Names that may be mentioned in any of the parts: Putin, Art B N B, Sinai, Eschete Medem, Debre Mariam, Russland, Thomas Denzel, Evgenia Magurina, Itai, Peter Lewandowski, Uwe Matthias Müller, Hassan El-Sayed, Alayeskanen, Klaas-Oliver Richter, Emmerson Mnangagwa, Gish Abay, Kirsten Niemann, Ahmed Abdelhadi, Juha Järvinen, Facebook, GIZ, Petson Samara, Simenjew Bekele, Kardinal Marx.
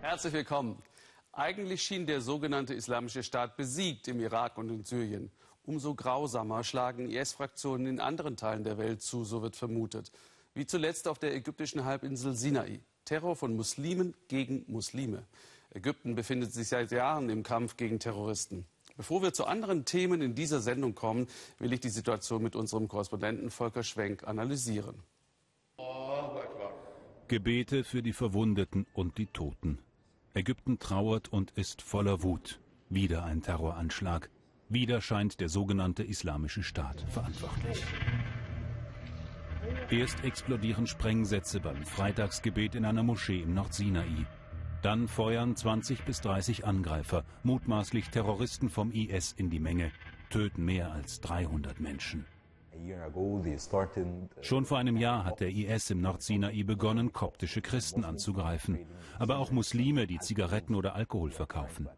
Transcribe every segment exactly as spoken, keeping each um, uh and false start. Herzlich willkommen. Eigentlich schien der sogenannte Islamische Staat besiegt im Irak und in Syrien. Umso grausamer schlagen I S-Fraktionen in anderen Teilen der Welt zu, so wird vermutet. Wie zuletzt auf der ägyptischen Halbinsel Sinai. Terror von Muslimen gegen Muslime. Ägypten befindet sich seit Jahren im Kampf gegen Terroristen. Bevor wir zu anderen Themen in dieser Sendung kommen, will ich die Situation mit unserem Korrespondenten Volker Schwenk analysieren. Gebete für die Verwundeten und die Toten. Ägypten trauert und ist voller Wut. Wieder ein Terroranschlag. Wieder scheint der sogenannte Islamische Staat verantwortlich. Erst explodieren Sprengsätze beim Freitagsgebet in einer Moschee im Nordsinai. Dann feuern zwanzig bis dreißig Angreifer, mutmaßlich Terroristen vom I S, in die Menge, töten mehr als dreihundert Menschen. Schon vor einem Jahr hat der I S im Nordsinai begonnen, koptische Christen anzugreifen, aber auch Muslime, die Zigaretten oder Alkohol verkaufen.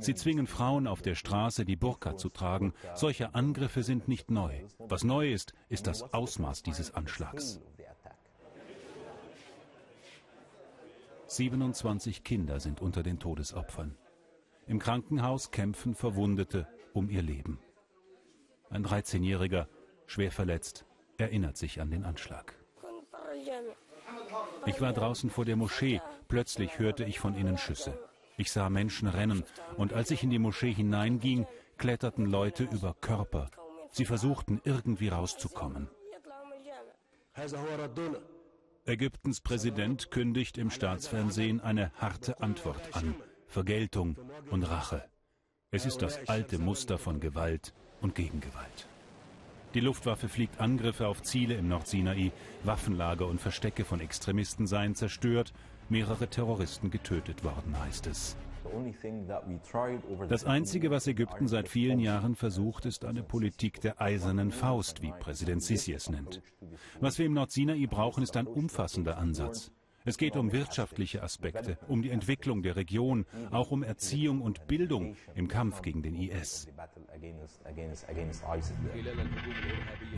Sie zwingen Frauen auf der Straße, die Burka zu tragen. Solche Angriffe sind nicht neu. Was neu ist, ist das Ausmaß dieses Anschlags. siebenundzwanzig Kinder sind unter den Todesopfern. Im Krankenhaus kämpfen Verwundete um ihr Leben. Ein dreizehnjähriger, schwer verletzt, erinnert sich an den Anschlag. Ich war draußen vor der Moschee, plötzlich hörte ich von innen Schüsse. Ich sah Menschen rennen und als ich in die Moschee hineinging, kletterten Leute über Körper. Sie versuchten irgendwie rauszukommen. Ägyptens Präsident kündigt im Staatsfernsehen eine harte Antwort an. Vergeltung und Rache. Es ist das alte Muster von Gewalt und Gegengewalt. Die Luftwaffe fliegt Angriffe auf Ziele im Nordsinai. Waffenlager und Verstecke von Extremisten seien zerstört, mehrere Terroristen getötet worden, heißt es. Das Einzige, was Ägypten seit vielen Jahren versucht, ist eine Politik der eisernen Faust, wie Präsident Sisi es nennt. Was wir im Nordsinai brauchen, ist ein umfassender Ansatz. Es geht um wirtschaftliche Aspekte, um die Entwicklung der Region, auch um Erziehung und Bildung im Kampf gegen den I S.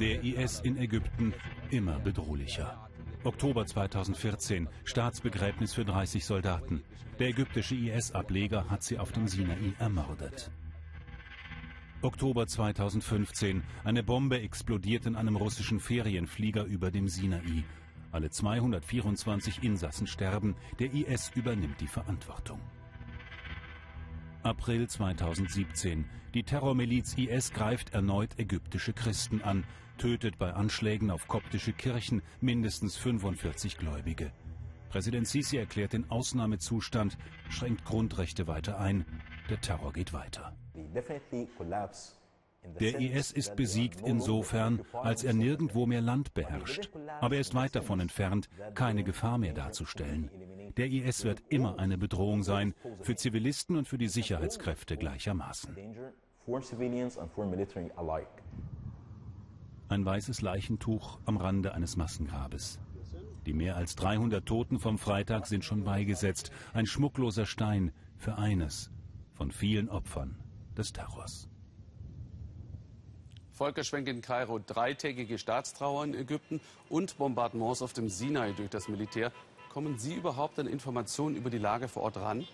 Der I S in Ägypten immer bedrohlicher. Oktober zweitausendvierzehn, Staatsbegräbnis für dreißig Soldaten. Der ägyptische I S-Ableger hat sie auf dem Sinai ermordet. Oktober zweitausendfünfzehn, eine Bombe explodiert in einem russischen Ferienflieger über dem Sinai. Alle zweihundertvierundzwanzig Insassen sterben, der I S übernimmt die Verantwortung. April zweitausendsiebzehn, die Terrormiliz I S greift erneut ägyptische Christen an, tötet bei Anschlägen auf koptische Kirchen mindestens fünfundvierzig Gläubige. Präsident Sisi erklärt den Ausnahmezustand, schränkt Grundrechte weiter ein, der Terror geht weiter. Der I S ist besiegt insofern, als er nirgendwo mehr Land beherrscht. Aber er ist weit davon entfernt, keine Gefahr mehr darzustellen. Der I S wird immer eine Bedrohung sein, für Zivilisten und für die Sicherheitskräfte gleichermaßen. Ein weißes Leichentuch am Rande eines Massengrabes. Die mehr als dreihundert Toten vom Freitag sind schon beigesetzt. Ein schmuckloser Stein für eines von vielen Opfern des Terrors. Volker Schwenk in Kairo, dreitägige Staatstrauer in Ägypten und Bombardements auf dem Sinai durch das Militär. Kommen Sie überhaupt an Informationen über die Lage vor Ort ran?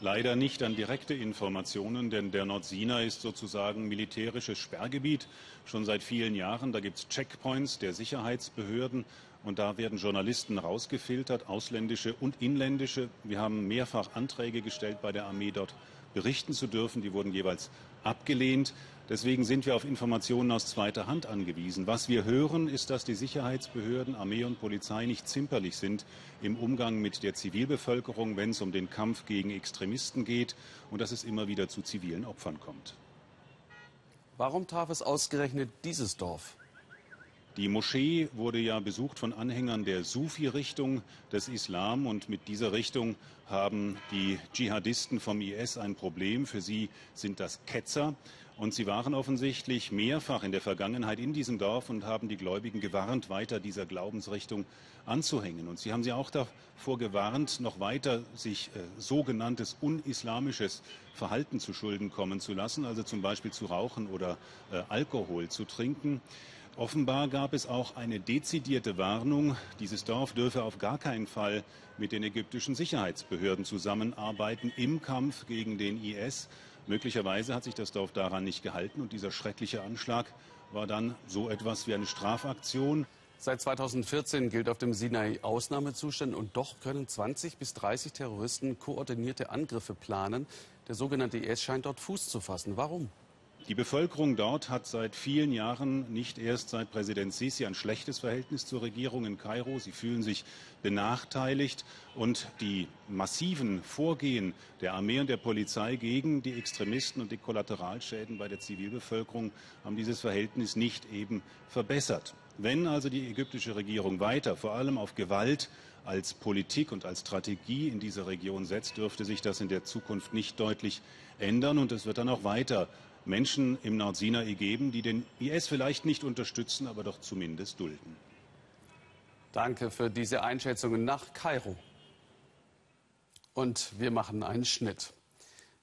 Leider nicht an direkte Informationen, denn der Nordsinai ist sozusagen militärisches Sperrgebiet, schon seit vielen Jahren. Da gibt es Checkpoints der Sicherheitsbehörden und da werden Journalisten rausgefiltert, ausländische und inländische. Wir haben mehrfach Anträge gestellt bei der Armee, dort berichten zu dürfen. Die wurden jeweils abgelehnt. Deswegen sind wir auf Informationen aus zweiter Hand angewiesen. Was wir hören, ist, dass die Sicherheitsbehörden, Armee und Polizei nicht zimperlich sind im Umgang mit der Zivilbevölkerung, wenn es um den Kampf gegen Extremisten geht und dass es immer wieder zu zivilen Opfern kommt. Warum traf es ausgerechnet dieses Dorf? Die Moschee wurde ja besucht von Anhängern der Sufi-Richtung des Islam und mit dieser Richtung haben die Dschihadisten vom I S ein Problem. Für sie sind das Ketzer und sie waren offensichtlich mehrfach in der Vergangenheit in diesem Dorf und haben die Gläubigen gewarnt, weiter dieser Glaubensrichtung anzuhängen. Und sie haben sie auch davor gewarnt, noch weiter sich äh, sogenanntes unislamisches Verhalten zu Schulden kommen zu lassen, also zum Beispiel zu rauchen oder äh, Alkohol zu trinken. Offenbar gab es auch eine dezidierte Warnung, dieses Dorf dürfe auf gar keinen Fall mit den ägyptischen Sicherheitsbehörden zusammenarbeiten im Kampf gegen den I S. Möglicherweise hat sich das Dorf daran nicht gehalten und dieser schreckliche Anschlag war dann so etwas wie eine Strafaktion. Seit zweitausendvierzehn gilt auf dem Sinai Ausnahmezustand und doch können zwanzig bis dreißig Terroristen koordinierte Angriffe planen. Der sogenannte I S scheint dort Fuß zu fassen. Warum? Die Bevölkerung dort hat seit vielen Jahren, nicht erst seit Präsident Sisi, ein schlechtes Verhältnis zur Regierung in Kairo. Sie fühlen sich benachteiligt und die massiven Vorgehen der Armee und der Polizei gegen die Extremisten und die Kollateralschäden bei der Zivilbevölkerung haben dieses Verhältnis nicht eben verbessert. Wenn also die ägyptische Regierung weiter vor allem auf Gewalt als Politik und als Strategie in dieser Region setzt, dürfte sich das in der Zukunft nicht deutlich ändern und es wird dann auch weiter Menschen im Nordsinai geben, die den I S vielleicht nicht unterstützen, aber doch zumindest dulden. Danke für diese Einschätzungen nach Kairo. Und wir machen einen Schnitt.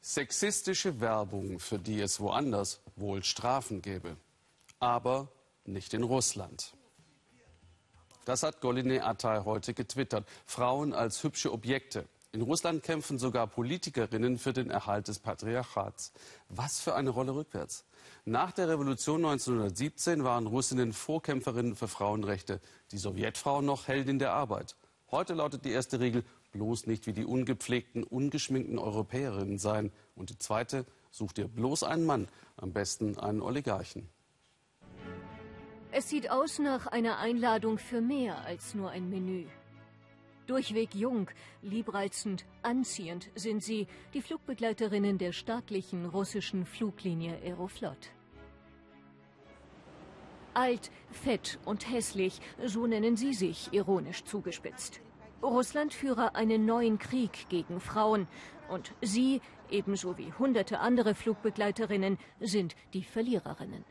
Sexistische Werbung, für die es woanders wohl Strafen gäbe, aber nicht in Russland. Das hat Golineh Atai heute getwittert. Frauen als hübsche Objekte. In Russland kämpfen sogar Politikerinnen für den Erhalt des Patriarchats. Was für eine Rolle rückwärts. Nach der Revolution neunzehnhundertsiebzehn waren Russinnen Vorkämpferinnen für Frauenrechte. Die Sowjetfrauen noch Heldin der Arbeit. Heute lautet die erste Regel, bloß nicht wie die ungepflegten, ungeschminkten Europäerinnen sein. Und die zweite, such dir bloß einen Mann, am besten einen Oligarchen. Es sieht aus nach einer Einladung für mehr als nur ein Menü. Durchweg jung, liebreizend, anziehend sind sie, die Flugbegleiterinnen der staatlichen russischen Fluglinie Aeroflot. Alt, fett und hässlich, so nennen sie sich, ironisch zugespitzt. Russland führe einen neuen Krieg gegen Frauen und sie, ebenso wie hunderte andere Flugbegleiterinnen, sind die Verliererinnen.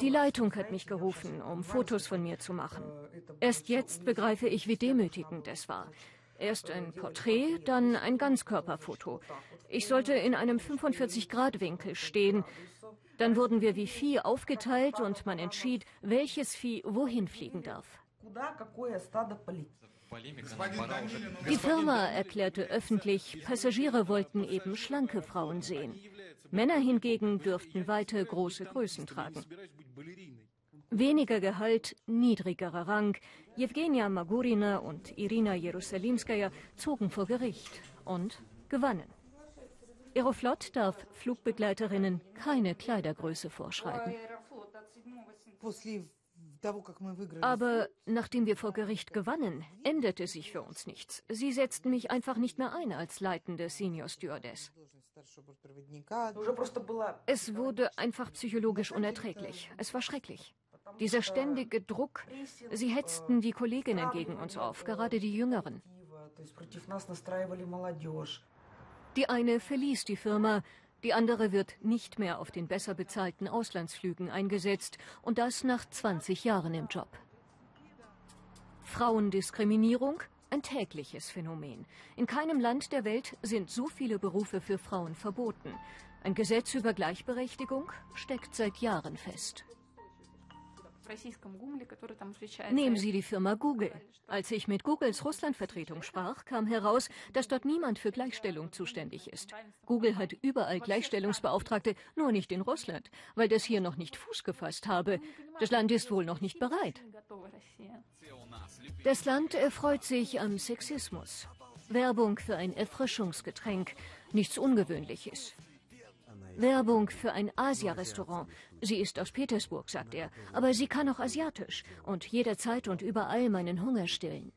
Die Leitung hat mich gerufen, um Fotos von mir zu machen. Erst jetzt begreife ich, wie demütigend es war. Erst ein Porträt, dann ein Ganzkörperfoto. Ich sollte in einem fünfundvierzig Grad Winkel stehen. Dann wurden wir wie Vieh aufgeteilt und man entschied, welches Vieh wohin fliegen darf. Die Firma erklärte öffentlich, Passagiere wollten eben schlanke Frauen sehen. Männer hingegen dürften weite, große Größen tragen. Weniger Gehalt, niedrigerer Rang. Evgenia Magurina und Irina Jerusalemskaya zogen vor Gericht und gewannen. Aeroflot darf Flugbegleiterinnen keine Kleidergröße vorschreiben. Aber nachdem wir vor Gericht gewannen, änderte sich für uns nichts. Sie setzten mich einfach nicht mehr ein als leitende Senior Stewardess. Es wurde einfach psychologisch unerträglich. Es war schrecklich. Dieser ständige Druck, sie hetzten die Kolleginnen gegen uns auf, gerade die Jüngeren. Die eine verließ die Firma. Die andere wird nicht mehr auf den besser bezahlten Auslandsflügen eingesetzt und das nach zwanzig Jahren im Job. Frauendiskriminierung, ein tägliches Phänomen. In keinem Land der Welt sind so viele Berufe für Frauen verboten. Ein Gesetz über Gleichberechtigung steckt seit Jahren fest. Nehmen Sie die Firma Google. Als ich mit Googles Russlandvertretung sprach, kam heraus, dass dort niemand für Gleichstellung zuständig ist. Google hat überall Gleichstellungsbeauftragte, nur nicht in Russland, weil das hier noch nicht Fuß gefasst habe. Das Land ist wohl noch nicht bereit. Das Land erfreut sich am Sexismus. Werbung für ein Erfrischungsgetränk, nichts Ungewöhnliches. Werbung für ein Asia-Restaurant. Sie ist aus Petersburg, sagt er, aber sie kann auch asiatisch und jederzeit und überall meinen Hunger stillen.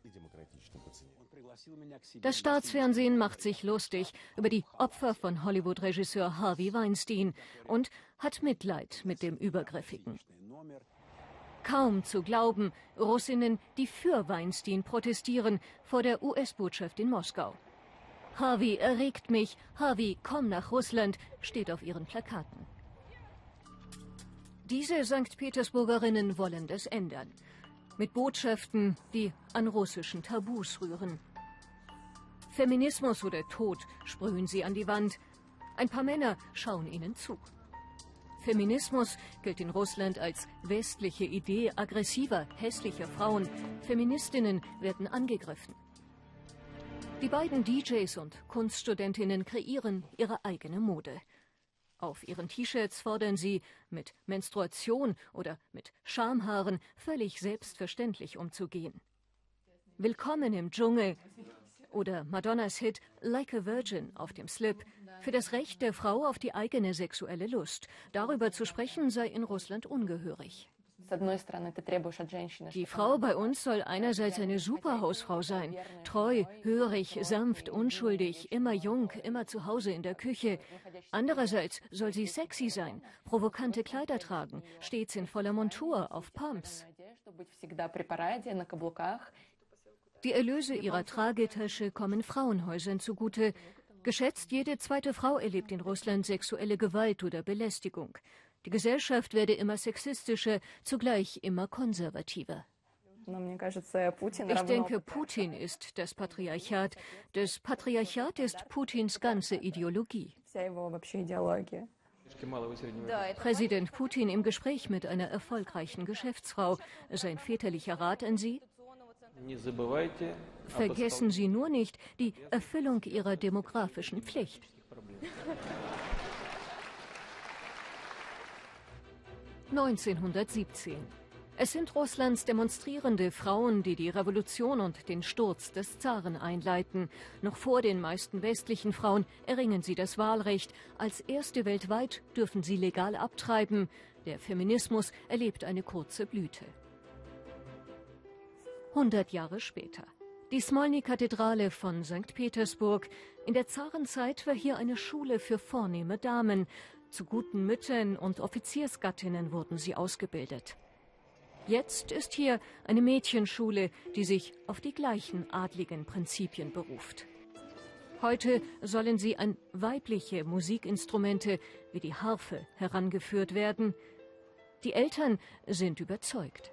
Das Staatsfernsehen macht sich lustig über die Opfer von Hollywood-Regisseur Harvey Weinstein und hat Mitleid mit dem Übergriffigen. Kaum zu glauben, Russinnen, die für Weinstein protestieren, vor der U S-Botschaft in Moskau. Harvey erregt mich, Harvey, komm nach Russland, steht auf ihren Plakaten. Diese Sankt Petersburgerinnen wollen das ändern. Mit Botschaften, die an russischen Tabus rühren. Feminismus oder Tod sprühen sie an die Wand. Ein paar Männer schauen ihnen zu. Feminismus gilt in Russland als westliche Idee aggressiver, hässlicher Frauen. Feministinnen werden angegriffen. Die beiden D Js und Kunststudentinnen kreieren ihre eigene Mode. Auf ihren T-Shirts fordern sie, mit Menstruation oder mit Schamhaaren völlig selbstverständlich umzugehen. Willkommen im Dschungel oder Madonnas Hit Like a Virgin auf dem Slip. Für das Recht der Frau auf die eigene sexuelle Lust. Darüber zu sprechen sei in Russland ungehörig. Die Frau bei uns soll einerseits eine Superhausfrau sein, treu, hörig, sanft, unschuldig, immer jung, immer zu Hause in der Küche. Andererseits soll sie sexy sein, provokante Kleider tragen, stets in voller Montur, auf Pumps. Die Erlöse ihrer Tragetasche kommen Frauenhäusern zugute. Geschätzt jede zweite Frau erlebt in Russland sexuelle Gewalt oder Belästigung. Die Gesellschaft werde immer sexistischer, zugleich immer konservativer. Ich denke, Putin ist das Patriarchat. Das Patriarchat ist Putins ganze Ideologie. Präsident Putin im Gespräch mit einer erfolgreichen Geschäftsfrau. Sein väterlicher Rat an Sie? Vergessen Sie nur nicht die Erfüllung Ihrer demografischen Pflicht. neunzehnhundertsiebzehn. Es sind Russlands demonstrierende Frauen, die die Revolution und den Sturz des Zaren einleiten. Noch vor den meisten westlichen Frauen erringen sie das Wahlrecht. Als erste weltweit dürfen sie legal abtreiben. Der Feminismus erlebt eine kurze Blüte. hundert Jahre später. Die Smolny-Kathedrale von Sankt Petersburg. In der Zarenzeit war hier eine Schule für vornehme Damen. Zu guten Müttern und Offiziersgattinnen wurden sie ausgebildet. Jetzt ist hier eine Mädchenschule, die sich auf die gleichen adligen Prinzipien beruft. Heute sollen sie an weibliche Musikinstrumente wie die Harfe herangeführt werden. Die Eltern sind überzeugt.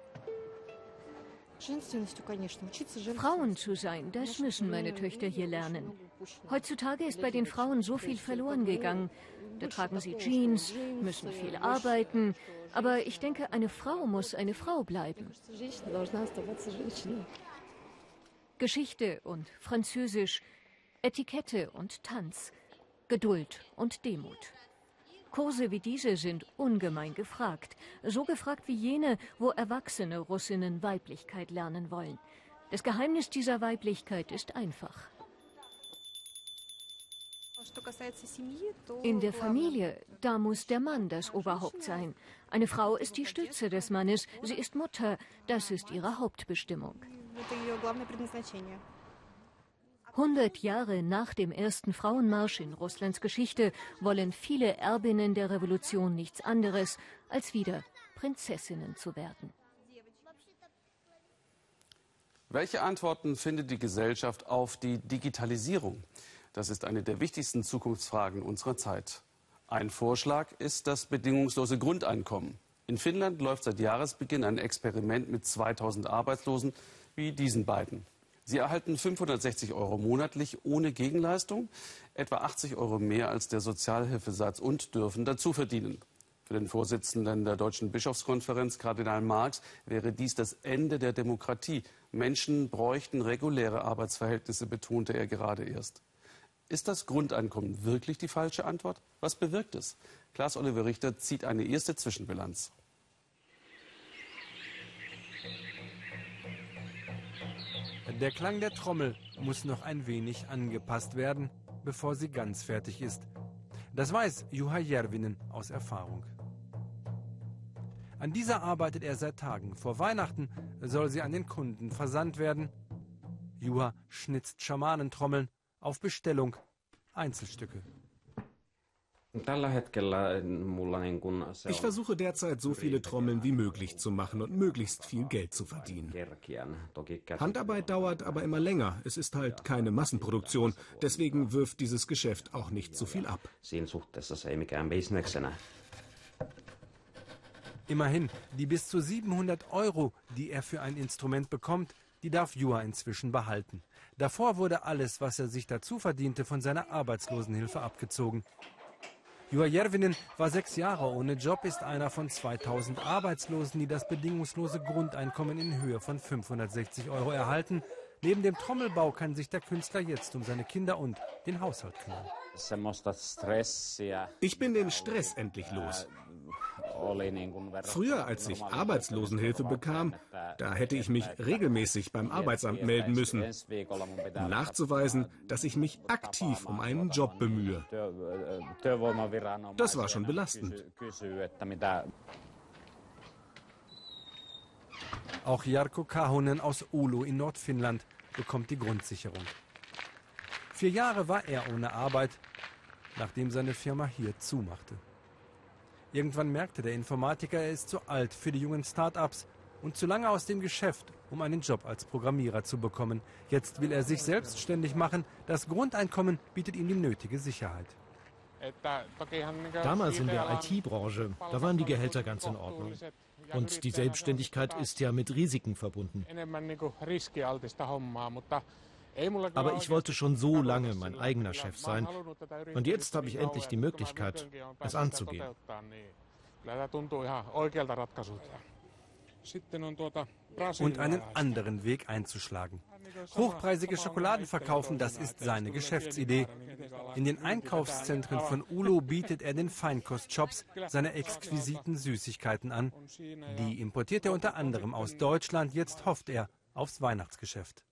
Frauen zu sein, das müssen meine Töchter hier lernen. Heutzutage ist bei den Frauen so viel verloren gegangen. Da tragen sie Jeans, müssen viel arbeiten. Aber ich denke, eine Frau muss eine Frau bleiben. Geschichte und Französisch, Etikette und Tanz, Geduld und Demut. Kurse wie diese sind ungemein gefragt. So gefragt wie jene, wo erwachsene Russinnen Weiblichkeit lernen wollen. Das Geheimnis dieser Weiblichkeit ist einfach. In der Familie, da muss der Mann das Oberhaupt sein. Eine Frau ist die Stütze des Mannes, sie ist Mutter, das ist ihre Hauptbestimmung. hundert Jahre nach dem ersten Frauenmarsch in Russlands Geschichte wollen viele Erbinnen der Revolution nichts anderes, als wieder Prinzessinnen zu werden. Welche Antworten findet die Gesellschaft auf die Digitalisierung? Das ist eine der wichtigsten Zukunftsfragen unserer Zeit. Ein Vorschlag ist das bedingungslose Grundeinkommen. In Finnland läuft seit Jahresbeginn ein Experiment mit zweitausend Arbeitslosen wie diesen beiden. Sie erhalten fünfhundertsechzig Euro monatlich ohne Gegenleistung, etwa achtzig Euro mehr als der Sozialhilfesatz und dürfen dazu verdienen. Für den Vorsitzenden der Deutschen Bischofskonferenz, Kardinal Marx, wäre dies das Ende der Demokratie. Menschen bräuchten reguläre Arbeitsverhältnisse, betonte er gerade erst. Ist das Grundeinkommen wirklich die falsche Antwort? Was bewirkt es? Klaas-Oliver Richter zieht eine erste Zwischenbilanz. Der Klang der Trommel muss noch ein wenig angepasst werden, bevor sie ganz fertig ist. Das weiß Juha Järvinen aus Erfahrung. An dieser arbeitet er seit Tagen. Vor Weihnachten soll sie an den Kunden versandt werden. Juha schnitzt Schamanentrommeln auf Bestellung, Einzelstücke. Ich versuche derzeit, so viele Trommeln wie möglich zu machen und möglichst viel Geld zu verdienen. Handarbeit dauert aber immer länger. Es ist halt keine Massenproduktion. Deswegen wirft dieses Geschäft auch nicht so viel ab. Immerhin, die bis zu siebenhundert Euro, die er für ein Instrument bekommt, die darf Juha inzwischen behalten. Davor wurde alles, was er sich dazu verdiente, von seiner Arbeitslosenhilfe abgezogen. Juha Järvinen war sechs Jahre ohne Job, ist einer von zweitausend Arbeitslosen, die das bedingungslose Grundeinkommen in Höhe von fünfhundertsechzig Euro erhalten. Neben dem Trommelbau kann sich der Künstler jetzt um seine Kinder und den Haushalt kümmern. Ich bin den Stress endlich los. Früher, als ich Arbeitslosenhilfe bekam, da hätte ich mich regelmäßig beim Arbeitsamt melden müssen, um nachzuweisen, dass ich mich aktiv um einen Job bemühe. Das war schon belastend. Auch Jarkko Kahonen aus Oulu in Nordfinnland bekommt die Grundsicherung. Vier Jahre war er ohne Arbeit, nachdem seine Firma hier zumachte. Irgendwann merkte der Informatiker, er ist zu alt für die jungen Start-ups und zu lange aus dem Geschäft, um einen Job als Programmierer zu bekommen. Jetzt will er sich selbstständig machen. Das Grundeinkommen bietet ihm die nötige Sicherheit. Damals in der I T-Branche, da waren die Gehälter ganz in Ordnung. Und die Selbstständigkeit ist ja mit Risiken verbunden. Aber ich wollte schon so lange mein eigener Chef sein. Und jetzt habe ich endlich die Möglichkeit, es anzugehen. Und einen anderen Weg einzuschlagen. Hochpreisige Schokoladen verkaufen, das ist seine Geschäftsidee. In den Einkaufszentren von Oulu bietet er den Feinkostshops seine exquisiten Süßigkeiten an. Die importiert er unter anderem aus Deutschland. Jetzt hofft er aufs Weihnachtsgeschäft.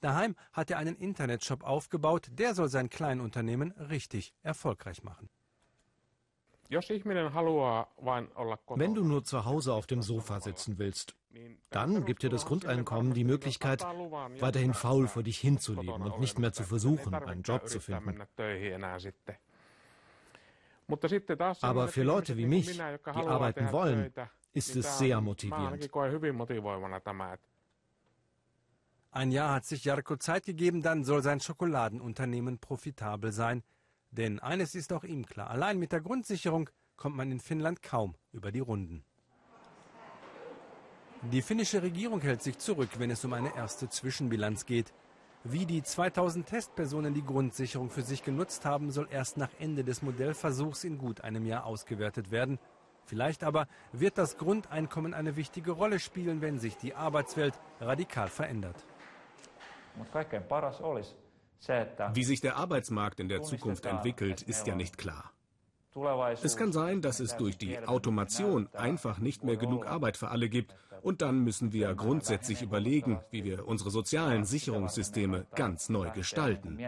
Daheim hat er einen Internetshop aufgebaut, der soll sein Kleinunternehmen richtig erfolgreich machen. Wenn du nur zu Hause auf dem Sofa sitzen willst, dann gibt dir das Grundeinkommen die Möglichkeit, weiterhin faul vor dich hinzuleben und nicht mehr zu versuchen, einen Job zu finden. Aber für Leute wie mich, die arbeiten wollen, ist es sehr motivierend. Ein Jahr hat sich Jarkko Zeit gegeben, dann soll sein Schokoladenunternehmen profitabel sein. Denn eines ist auch ihm klar, allein mit der Grundsicherung kommt man in Finnland kaum über die Runden. Die finnische Regierung hält sich zurück, wenn es um eine erste Zwischenbilanz geht. Wie die zweitausend Testpersonen die Grundsicherung für sich genutzt haben, soll erst nach Ende des Modellversuchs in gut einem Jahr ausgewertet werden. Vielleicht aber wird das Grundeinkommen eine wichtige Rolle spielen, wenn sich die Arbeitswelt radikal verändert. Wie sich der Arbeitsmarkt in der Zukunft entwickelt, ist ja nicht klar. Es kann sein, dass es durch die Automation einfach nicht mehr genug Arbeit für alle gibt. Und dann müssen wir grundsätzlich überlegen, wie wir unsere sozialen Sicherungssysteme ganz neu gestalten.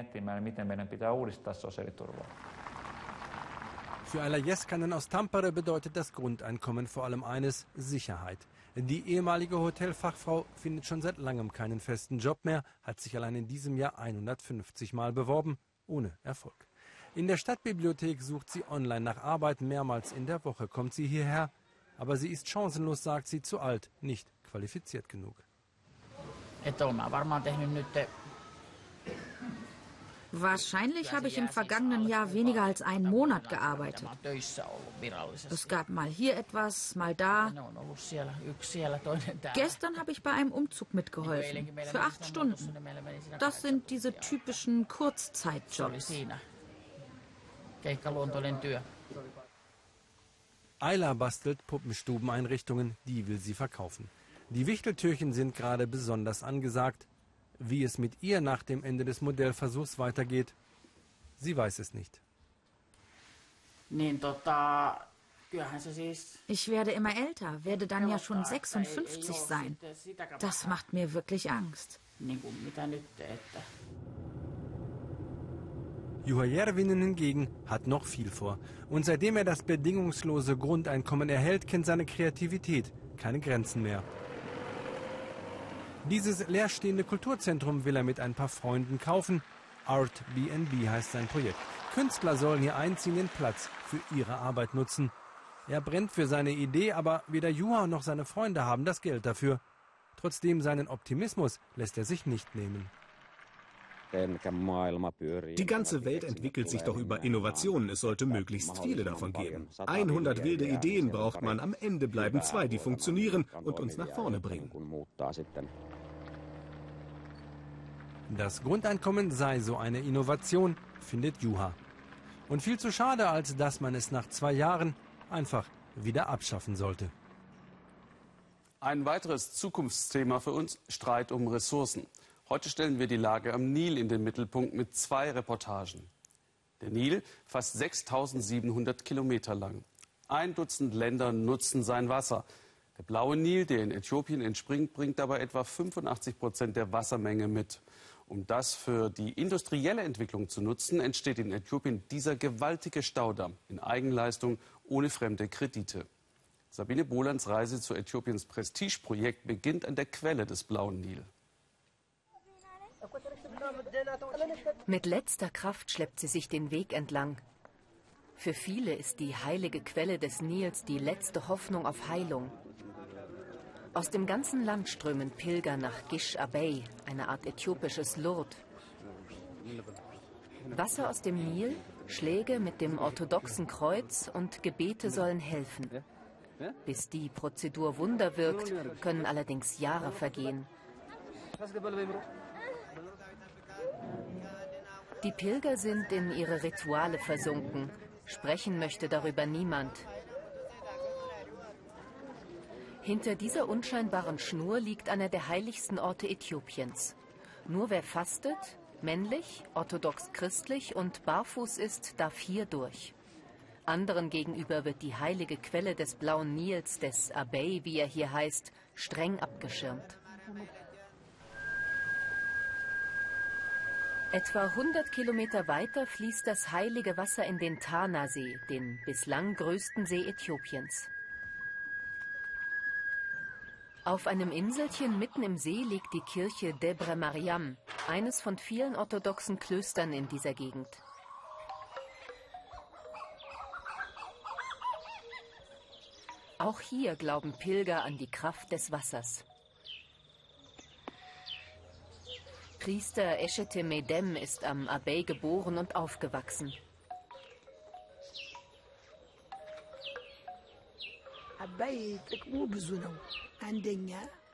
Für Alayeskanen aus Tampere bedeutet das Grundeinkommen vor allem eines: Sicherheit. Die ehemalige Hotelfachfrau findet schon seit langem keinen festen Job mehr, hat sich allein in diesem Jahr hundertfünfzig Mal beworben, ohne Erfolg. In der Stadtbibliothek sucht sie online nach Arbeit, mehrmals in der Woche kommt sie hierher. Aber sie ist chancenlos, sagt sie, zu alt, nicht qualifiziert genug. Wahrscheinlich habe ich im vergangenen Jahr weniger als einen Monat gearbeitet. Es gab mal hier etwas, mal da. Gestern habe ich bei einem Umzug mitgeholfen, für acht Stunden. Das sind diese typischen Kurzzeitjobs. Ayla bastelt Puppenstubeneinrichtungen, die will sie verkaufen. Die Wichteltürchen sind gerade besonders angesagt. Wie es mit ihr nach dem Ende des Modellversuchs weitergeht, sie weiß es nicht. Ich werde immer älter, werde dann ja schon sechsundfünfzig sein. Das macht mir wirklich Angst. Juha Järvinen hingegen hat noch viel vor. Und seitdem er das bedingungslose Grundeinkommen erhält, kennt seine Kreativität keine Grenzen mehr. Dieses leerstehende Kulturzentrum will er mit ein paar Freunden kaufen. Art B N B heißt sein Projekt. Künstler sollen hier einziehen, den Platz für ihre Arbeit nutzen. Er brennt für seine Idee, aber weder Juha noch seine Freunde haben das Geld dafür. Trotzdem seinen Optimismus lässt er sich nicht nehmen. Die ganze Welt entwickelt sich doch über Innovationen. Es sollte möglichst viele davon geben. hundert wilde Ideen braucht man. Am Ende bleiben zwei, die funktionieren und uns nach vorne bringen. Das Grundeinkommen sei so eine Innovation, findet Juha. und viel zu schade, als dass man es nach zwei Jahren einfach wieder abschaffen sollte. Ein weiteres Zukunftsthema für uns, Streit um Ressourcen. Heute stellen wir die Lage am Nil in den Mittelpunkt mit zwei Reportagen. Der Nil, fast sechstausendsiebenhundert Kilometer lang. Ein Dutzend Länder nutzen sein Wasser. Der blaue Nil, der in Äthiopien entspringt, bringt dabei etwa fünfundachtzig Prozent der Wassermenge mit. Um das für die industrielle Entwicklung zu nutzen, entsteht in Äthiopien dieser gewaltige Staudamm in Eigenleistung ohne fremde Kredite. Sabine Bolands Reise zu Äthiopiens Prestigeprojekt beginnt an der Quelle des blauen Nil. Mit letzter Kraft schleppt sie sich den Weg entlang. Für viele ist die heilige Quelle des Nils die letzte Hoffnung auf Heilung. Aus dem ganzen Land strömen Pilger nach Gish Abay, eine Art äthiopisches Lourdes. Wasser aus dem Nil, Schläge mit dem orthodoxen Kreuz und Gebete sollen helfen. Bis die Prozedur Wunder wirkt, können allerdings Jahre vergehen. Die Pilger sind in ihre Rituale versunken. Sprechen möchte darüber niemand. Hinter dieser unscheinbaren Schnur liegt einer der heiligsten Orte Äthiopiens. Nur wer fastet, männlich, orthodox-christlich und barfuß ist, darf hier durch. Anderen gegenüber wird die heilige Quelle des blauen Nils, des Abay, wie er hier heißt, streng abgeschirmt. Etwa hundert Kilometer weiter fließt das heilige Wasser in den Tanasee, den bislang größten See Äthiopiens. Auf einem Inselchen mitten im See liegt die Kirche Debre Mariam, eines von vielen orthodoxen Klöstern in dieser Gegend. Auch hier glauben Pilger an die Kraft des Wassers. Priester Eschete Medem ist am Abay geboren und aufgewachsen.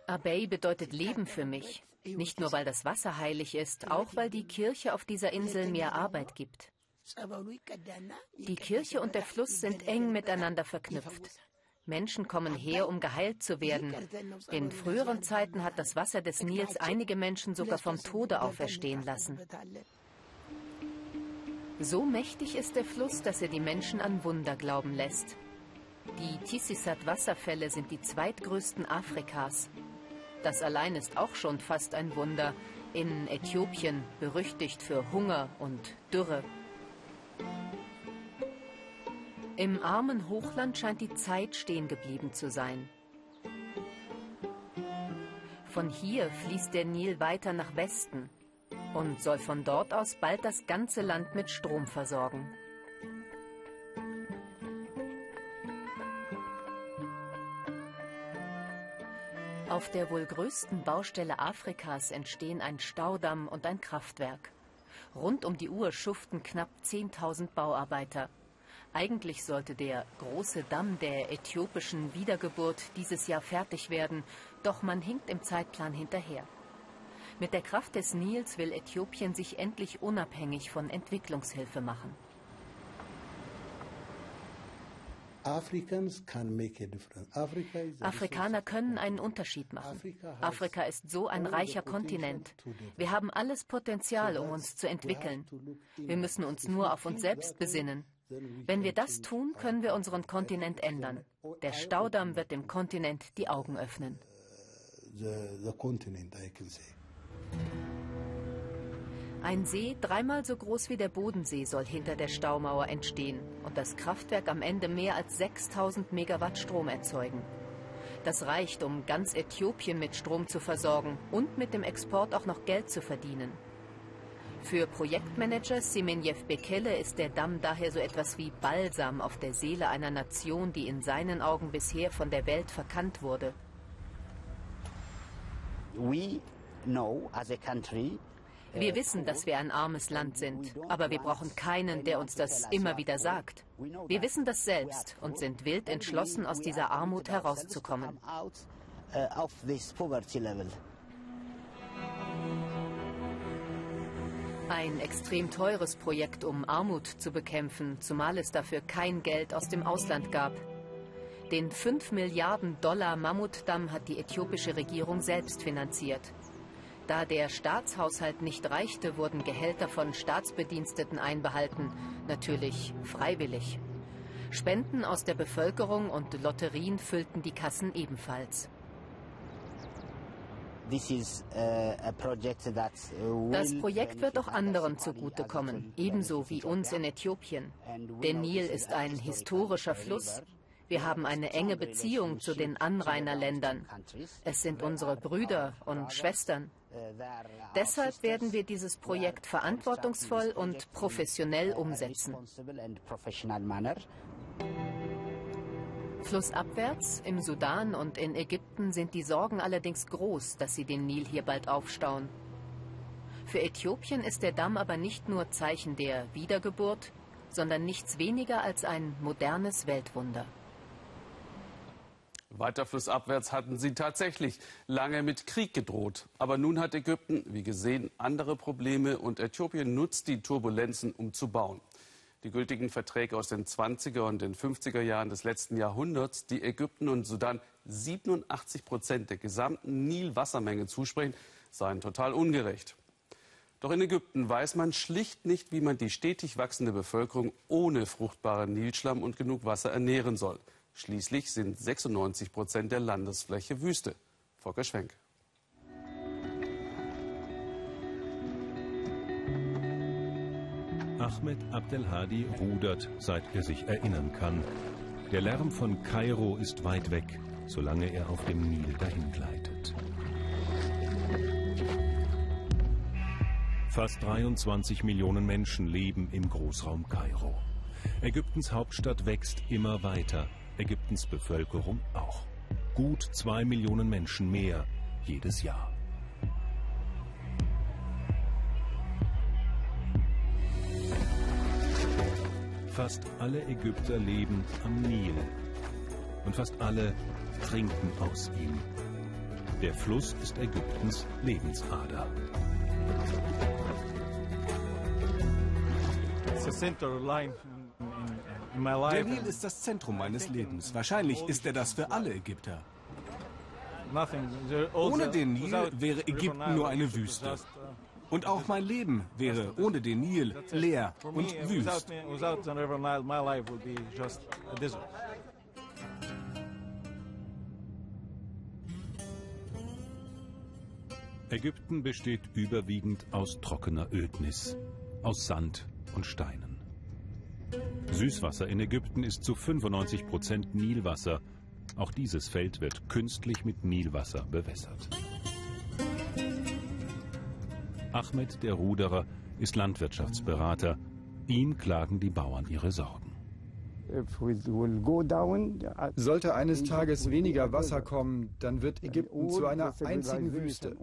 Abay bedeutet Leben für mich. Nicht nur, weil das Wasser heilig ist, auch weil die Kirche auf dieser Insel mir Arbeit gibt. Die Kirche und der Fluss sind eng miteinander verknüpft. Menschen kommen her, um geheilt zu werden. In früheren Zeiten hat das Wasser des Nils einige Menschen sogar vom Tode auferstehen lassen. So mächtig ist der Fluss, dass er die Menschen an Wunder glauben lässt. Die Tissisat-Wasserfälle sind die zweitgrößten Afrikas. Das allein ist auch schon fast ein Wunder. In Äthiopien berüchtigt für Hunger und Dürre. Im armen Hochland scheint die Zeit stehen geblieben zu sein. Von hier fließt der Nil weiter nach Westen und soll von dort aus bald das ganze Land mit Strom versorgen. Auf der wohl größten Baustelle Afrikas entstehen ein Staudamm und ein Kraftwerk. Rund um die Uhr schuften knapp zehntausend Bauarbeiter. Eigentlich sollte der große Damm der äthiopischen Wiedergeburt dieses Jahr fertig werden, doch man hinkt im Zeitplan hinterher. Mit der Kraft des Nils will Äthiopien sich endlich unabhängig von Entwicklungshilfe machen. Afrikaner können einen Unterschied machen. Afrika ist so ein reicher Kontinent. Wir haben alles Potenzial, um uns zu entwickeln. Wir müssen uns nur auf uns selbst besinnen. Wenn wir das tun, können wir unseren Kontinent ändern. Der Staudamm wird dem Kontinent die Augen öffnen. Ein See dreimal so groß wie der Bodensee soll hinter der Staumauer entstehen und das Kraftwerk am Ende mehr als sechstausend Megawatt Strom erzeugen. Das reicht, um ganz Äthiopien mit Strom zu versorgen und mit dem Export auch noch Geld zu verdienen. Für Projektmanager Simenjew Bekele ist der Damm daher so etwas wie Balsam auf der Seele einer Nation, die in seinen Augen bisher von der Welt verkannt wurde. Wir wissen, dass wir ein armes Land sind, aber wir brauchen keinen, der uns das immer wieder sagt. Wir wissen das selbst und sind wild entschlossen, aus dieser Armut herauszukommen. Ein extrem teures Projekt, um Armut zu bekämpfen, zumal es dafür kein Geld aus dem Ausland gab. Den fünf Milliarden Dollar Mammutdamm hat die äthiopische Regierung selbst finanziert. Da der Staatshaushalt nicht reichte, wurden Gehälter von Staatsbediensteten einbehalten, natürlich freiwillig. Spenden aus der Bevölkerung und Lotterien füllten die Kassen ebenfalls. Das Projekt wird auch anderen zugutekommen, ebenso wie uns in Äthiopien. Der Nil ist ein historischer Fluss. Wir haben eine enge Beziehung zu den Anrainerländern. Es sind unsere Brüder und Schwestern. Deshalb werden wir dieses Projekt verantwortungsvoll und professionell umsetzen. Flussabwärts, im Sudan und in Ägypten sind die Sorgen allerdings groß, dass sie den Nil hier bald aufstauen. Für Äthiopien ist der Damm aber nicht nur Zeichen der Wiedergeburt, sondern nichts weniger als ein modernes Weltwunder. Weiter flussabwärts hatten sie tatsächlich lange mit Krieg gedroht. Aber nun hat Ägypten, wie gesehen, andere Probleme und Äthiopien nutzt die Turbulenzen, um zu bauen. Die gültigen Verträge aus den zwanziger und den fünfziger Jahren des letzten Jahrhunderts, die Ägypten und Sudan siebenundachtzig Prozent der gesamten Nilwassermenge zusprechen, seien total ungerecht. Doch in Ägypten weiß man schlicht nicht, wie man die stetig wachsende Bevölkerung ohne fruchtbaren Nilschlamm und genug Wasser ernähren soll. Schließlich sind sechsundneunzig Prozent der Landesfläche Wüste. Volker Schwenk. Ahmed Abdelhadi rudert, seit er sich erinnern kann. Der Lärm von Kairo ist weit weg, solange er auf dem Nil dahingleitet. Fast dreiundzwanzig Millionen Menschen leben im Großraum Kairo. Ägyptens Hauptstadt wächst immer weiter. Ägyptens Bevölkerung auch. Gut zwei Millionen Menschen mehr jedes Jahr. Fast alle Ägypter leben am Nil. Und fast alle trinken aus ihm. Der Fluss ist Ägyptens Lebensader. It's a central line. Der Nil ist das Zentrum meines Lebens. Wahrscheinlich ist er das für alle Ägypter. Ohne den Nil wäre Ägypten nur eine Wüste. Und auch mein Leben wäre ohne den Nil leer und wüst. Ägypten besteht überwiegend aus trockener Ödnis, aus Sand und Steinen. Süßwasser in Ägypten ist zu fünfundneunzig Prozent Nilwasser. Auch dieses Feld wird künstlich mit Nilwasser bewässert. Ahmed, der Ruderer, ist Landwirtschaftsberater. Ihm klagen die Bauern ihre Sorgen. Sollte eines Tages weniger Wasser kommen, dann wird Ägypten zu einer einzigen Wüste.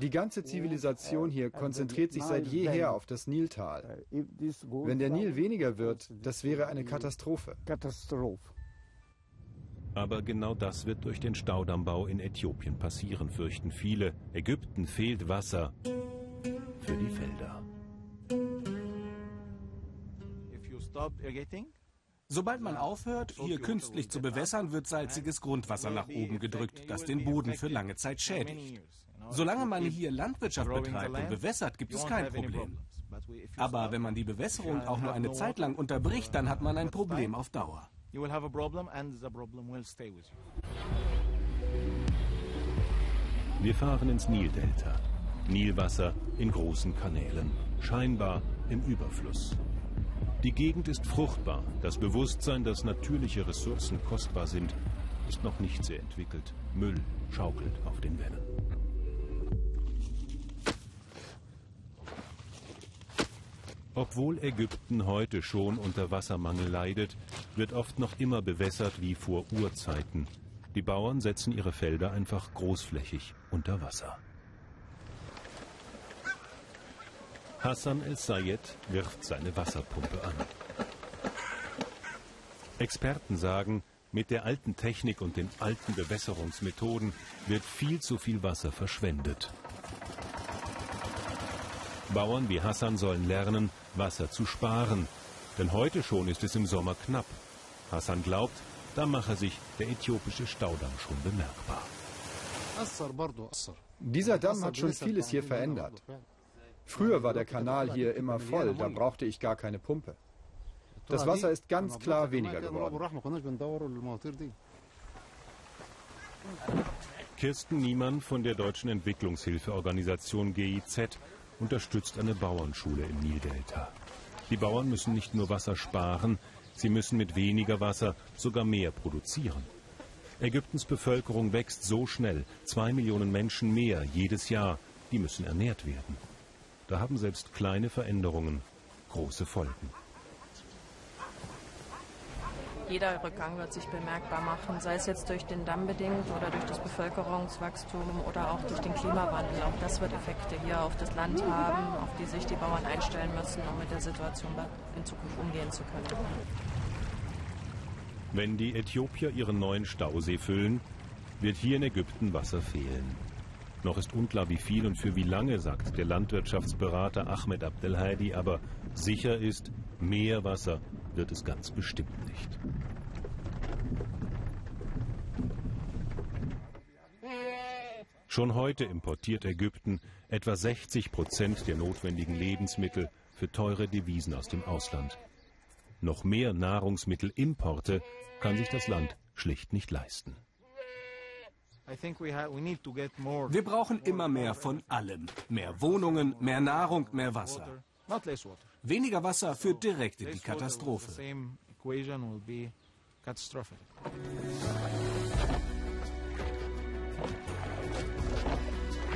Die ganze Zivilisation hier konzentriert sich seit jeher auf das Niltal. Wenn der Nil weniger wird, das wäre eine Katastrophe. Aber genau das wird durch den Staudammbau in Äthiopien passieren, fürchten viele. Ägypten fehlt Wasser für die Felder. Sobald man aufhört, hier künstlich zu bewässern, wird salziges Grundwasser nach oben gedrückt, das den Boden für lange Zeit schädigt. Solange man hier Landwirtschaft betreibt und bewässert, gibt es kein Problem. Aber wenn man die Bewässerung auch nur eine Zeit lang unterbricht, dann hat man ein Problem auf Dauer. Wir fahren ins Nildelta. Nilwasser in großen Kanälen, scheinbar im Überfluss. Die Gegend ist fruchtbar. Das Bewusstsein, dass natürliche Ressourcen kostbar sind, ist noch nicht sehr entwickelt. Müll schaukelt auf den Wellen. Obwohl Ägypten heute schon unter Wassermangel leidet, wird oft noch immer bewässert wie vor Urzeiten. Die Bauern setzen ihre Felder einfach großflächig unter Wasser. Hassan El-Sayed wirft seine Wasserpumpe an. Experten sagen, mit der alten Technik und den alten Bewässerungsmethoden wird viel zu viel Wasser verschwendet. Bauern wie Hassan sollen lernen, Wasser zu sparen. Denn heute schon ist es im Sommer knapp. Hassan glaubt, da mache sich der äthiopische Staudamm schon bemerkbar. Dieser Damm hat schon vieles hier verändert. Früher war der Kanal hier immer voll, da brauchte ich gar keine Pumpe. Das Wasser ist ganz klar weniger geworden. Kirsten Niemann von der Deutschen Entwicklungshilfeorganisation G I Z unterstützt eine Bauernschule im Nildelta. Die Bauern müssen nicht nur Wasser sparen, sie müssen mit weniger Wasser sogar mehr produzieren. Ägyptens Bevölkerung wächst so schnell, zwei Millionen Menschen mehr jedes Jahr, die müssen ernährt werden. Da haben selbst kleine Veränderungen große Folgen. Jeder Rückgang wird sich bemerkbar machen, sei es jetzt durch den Damm bedingt oder durch das Bevölkerungswachstum oder auch durch den Klimawandel. Auch das wird Effekte hier auf das Land haben, auf die sich die Bauern einstellen müssen, um mit der Situation in Zukunft umgehen zu können. Wenn die Äthiopier ihren neuen Stausee füllen, wird hier in Ägypten Wasser fehlen. Noch ist unklar, wie viel und für wie lange, sagt der Landwirtschaftsberater Ahmed Abdelhadi, aber sicher ist, mehr Wasser wird es ganz bestimmt nicht. Schon heute importiert Ägypten etwa sechzig Prozent der notwendigen Lebensmittel für teure Devisen aus dem Ausland. Noch mehr Nahrungsmittelimporte kann sich das Land schlicht nicht leisten. Wir brauchen immer mehr von allem. Mehr Wohnungen, mehr Nahrung, mehr Wasser. Weniger Wasser führt direkt in die Katastrophe.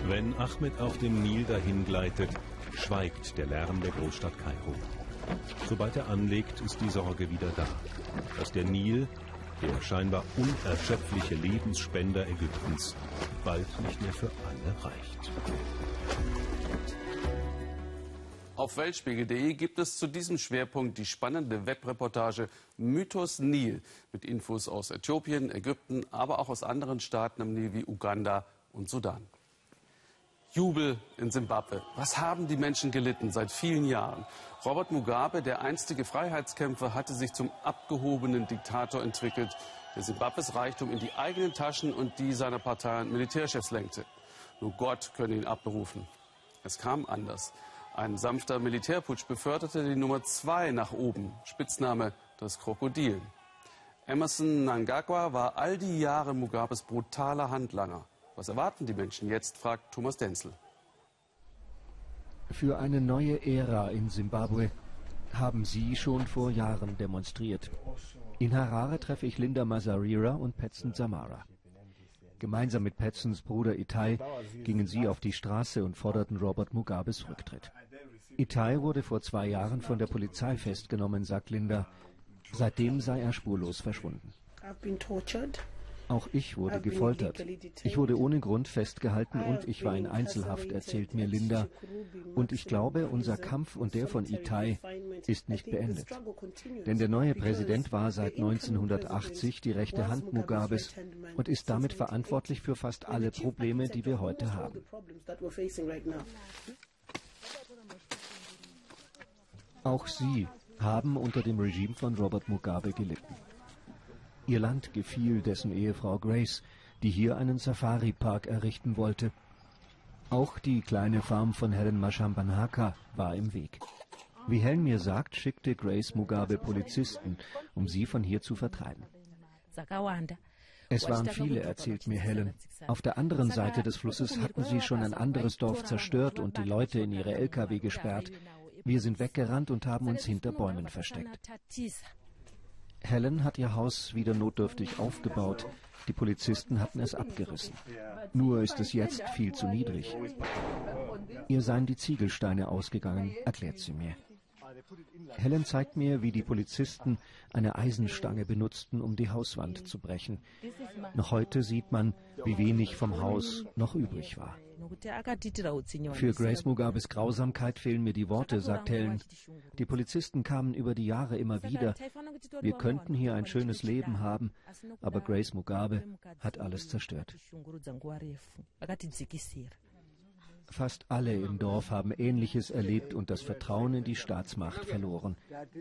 Wenn Ahmed auf dem Nil dahingleitet, schweigt der Lärm der Großstadt Kairo. Sobald er anlegt, ist die Sorge wieder da, dass der Nil, der scheinbar unerschöpfliche Lebensspender Ägyptens, bald nicht mehr für alle reicht. Auf weltspiegel punkt de gibt es zu diesem Schwerpunkt die spannende Webreportage Mythos Nil mit Infos aus Äthiopien, Ägypten, aber auch aus anderen Staaten am Nil wie Uganda und Sudan. Jubel in Simbabwe. Was haben die Menschen gelitten seit vielen Jahren? Robert Mugabe, der einstige Freiheitskämpfer, hatte sich zum abgehobenen Diktator entwickelt, der Simbabwes Reichtum in die eigenen Taschen und die seiner Partei und Militärchefs lenkte. Nur Gott könne ihn abberufen. Es kam anders. Ein sanfter Militärputsch beförderte die Nummer zwei nach oben, Spitzname das Krokodil. Emmerson Mnangagwa war all die Jahre Mugabes brutaler Handlanger. Was erwarten die Menschen jetzt, fragt Thomas Denzel. Für eine neue Ära in Simbabwe haben sie schon vor Jahren demonstriert. In Harare treffe ich Linda Masarira und Petson Samara. Gemeinsam mit Petsons Bruder Itai gingen sie auf die Straße und forderten Robert Mugabes Rücktritt. Itai wurde vor zwei Jahren von der Polizei festgenommen, sagt Linda. Seitdem sei er spurlos verschwunden. Auch ich wurde gefoltert. Ich wurde ohne Grund festgehalten und ich war in Einzelhaft, erzählt mir Linda. Und ich glaube, unser Kampf und der von Itai ist nicht beendet. Denn der neue Präsident war seit neunzehnhundertachtzig die rechte Hand Mugabes und ist damit verantwortlich für fast alle Probleme, die wir heute haben. Auch sie haben unter dem Regime von Robert Mugabe gelitten. Ihr Land gefiel dessen Ehefrau Grace, die hier einen Safari-Park errichten wollte. Auch die kleine Farm von Helen Mashambanaka war im Weg. Wie Helen mir sagt, schickte Grace Mugabe Polizisten, um sie von hier zu vertreiben. Es waren viele, erzählt mir Helen. Auf der anderen Seite des Flusses hatten sie schon ein anderes Dorf zerstört und die Leute in ihre L K W gesperrt. Wir sind weggerannt und haben uns hinter Bäumen versteckt. Helen hat ihr Haus wieder notdürftig aufgebaut. Die Polizisten hatten es abgerissen. Nur ist es jetzt viel zu niedrig. Ihr seien die Ziegelsteine ausgegangen, erklärt sie mir. Helen zeigt mir, wie die Polizisten eine Eisenstange benutzten, um die Hauswand zu brechen. Noch heute sieht man, wie wenig vom Haus noch übrig war. Für Grace Mugabes Grausamkeit fehlen mir die Worte, sagt Helen. Die Polizisten kamen über die Jahre immer wieder. Wir könnten hier ein schönes Leben haben, aber Grace Mugabe hat alles zerstört. Fast alle im Dorf haben Ähnliches erlebt und das Vertrauen in die Staatsmacht verloren.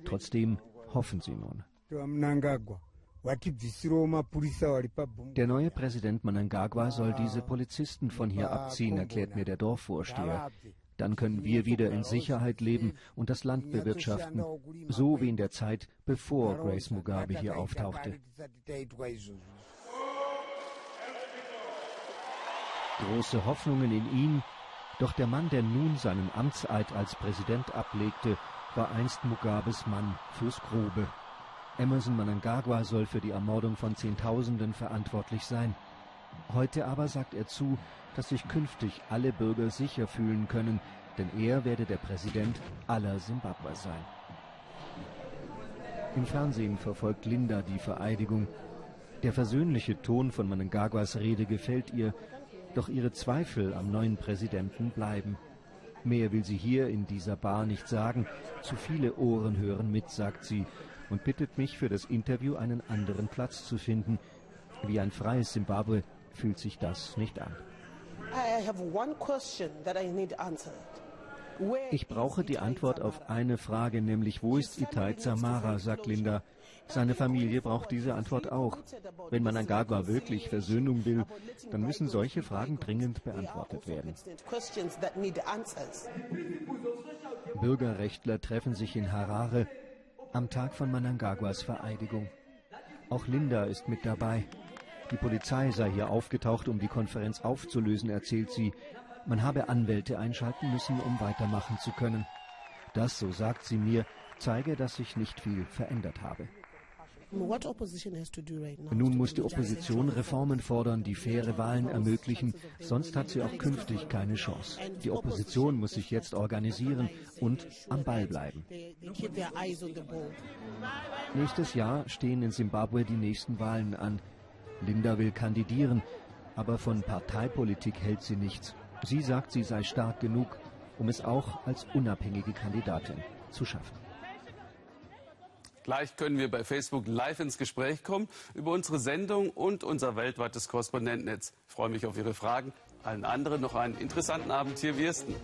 Trotzdem hoffen sie nun. Der neue Präsident Mnangagwa soll diese Polizisten von hier abziehen, erklärt mir der Dorfvorsteher. Dann können wir wieder in Sicherheit leben und das Land bewirtschaften, so wie in der Zeit, bevor Grace Mugabe hier auftauchte. Große Hoffnungen in ihn, doch der Mann, der nun seinen Amtseid als Präsident ablegte, war einst Mugabes Mann fürs Grobe. Emmerson Mnangagwa soll für die Ermordung von Zehntausenden verantwortlich sein. Heute aber sagt er zu, dass sich künftig alle Bürger sicher fühlen können, denn er werde der Präsident aller Simbabwe sein. Im Fernsehen verfolgt Linda die Vereidigung. Der versöhnliche Ton von Mnangagwas Rede gefällt ihr, doch ihre Zweifel am neuen Präsidenten bleiben. Mehr will sie hier in dieser Bar nicht sagen, zu viele Ohren hören mit, sagt sie, und bittet mich, für das Interview einen anderen Platz zu finden. Wie ein freies Simbabwe fühlt sich das nicht an. Ich brauche die Antwort auf eine Frage, nämlich wo ist Itai Samara, sagt Linda. Seine Familie braucht diese Antwort auch. Wenn Mnangagwa wirklich Versöhnung will, dann müssen solche Fragen dringend beantwortet werden. Bürgerrechtler treffen sich in Harare am Tag von Mnangagwas Vereidigung. Auch Linda ist mit dabei. Die Polizei sei hier aufgetaucht, um die Konferenz aufzulösen, erzählt sie. Man habe Anwälte einschalten müssen, um weitermachen zu können. Das, so sagt sie mir, zeige, dass sich nicht viel verändert habe. Nun muss die Opposition Reformen fordern, die faire Wahlen ermöglichen, sonst hat sie auch künftig keine Chance. Die Opposition muss sich jetzt organisieren und am Ball bleiben. Nächstes Jahr stehen in Simbabwe die nächsten Wahlen an. Linda will kandidieren, aber von Parteipolitik hält sie nichts. Sie sagt, sie sei stark genug, um es auch als unabhängige Kandidatin zu schaffen. Gleich können wir bei Facebook live ins Gespräch kommen über unsere Sendung und unser weltweites Korrespondentennetz. Ich freue mich auf Ihre Fragen. Allen anderen noch einen interessanten Abend hier im Ersten.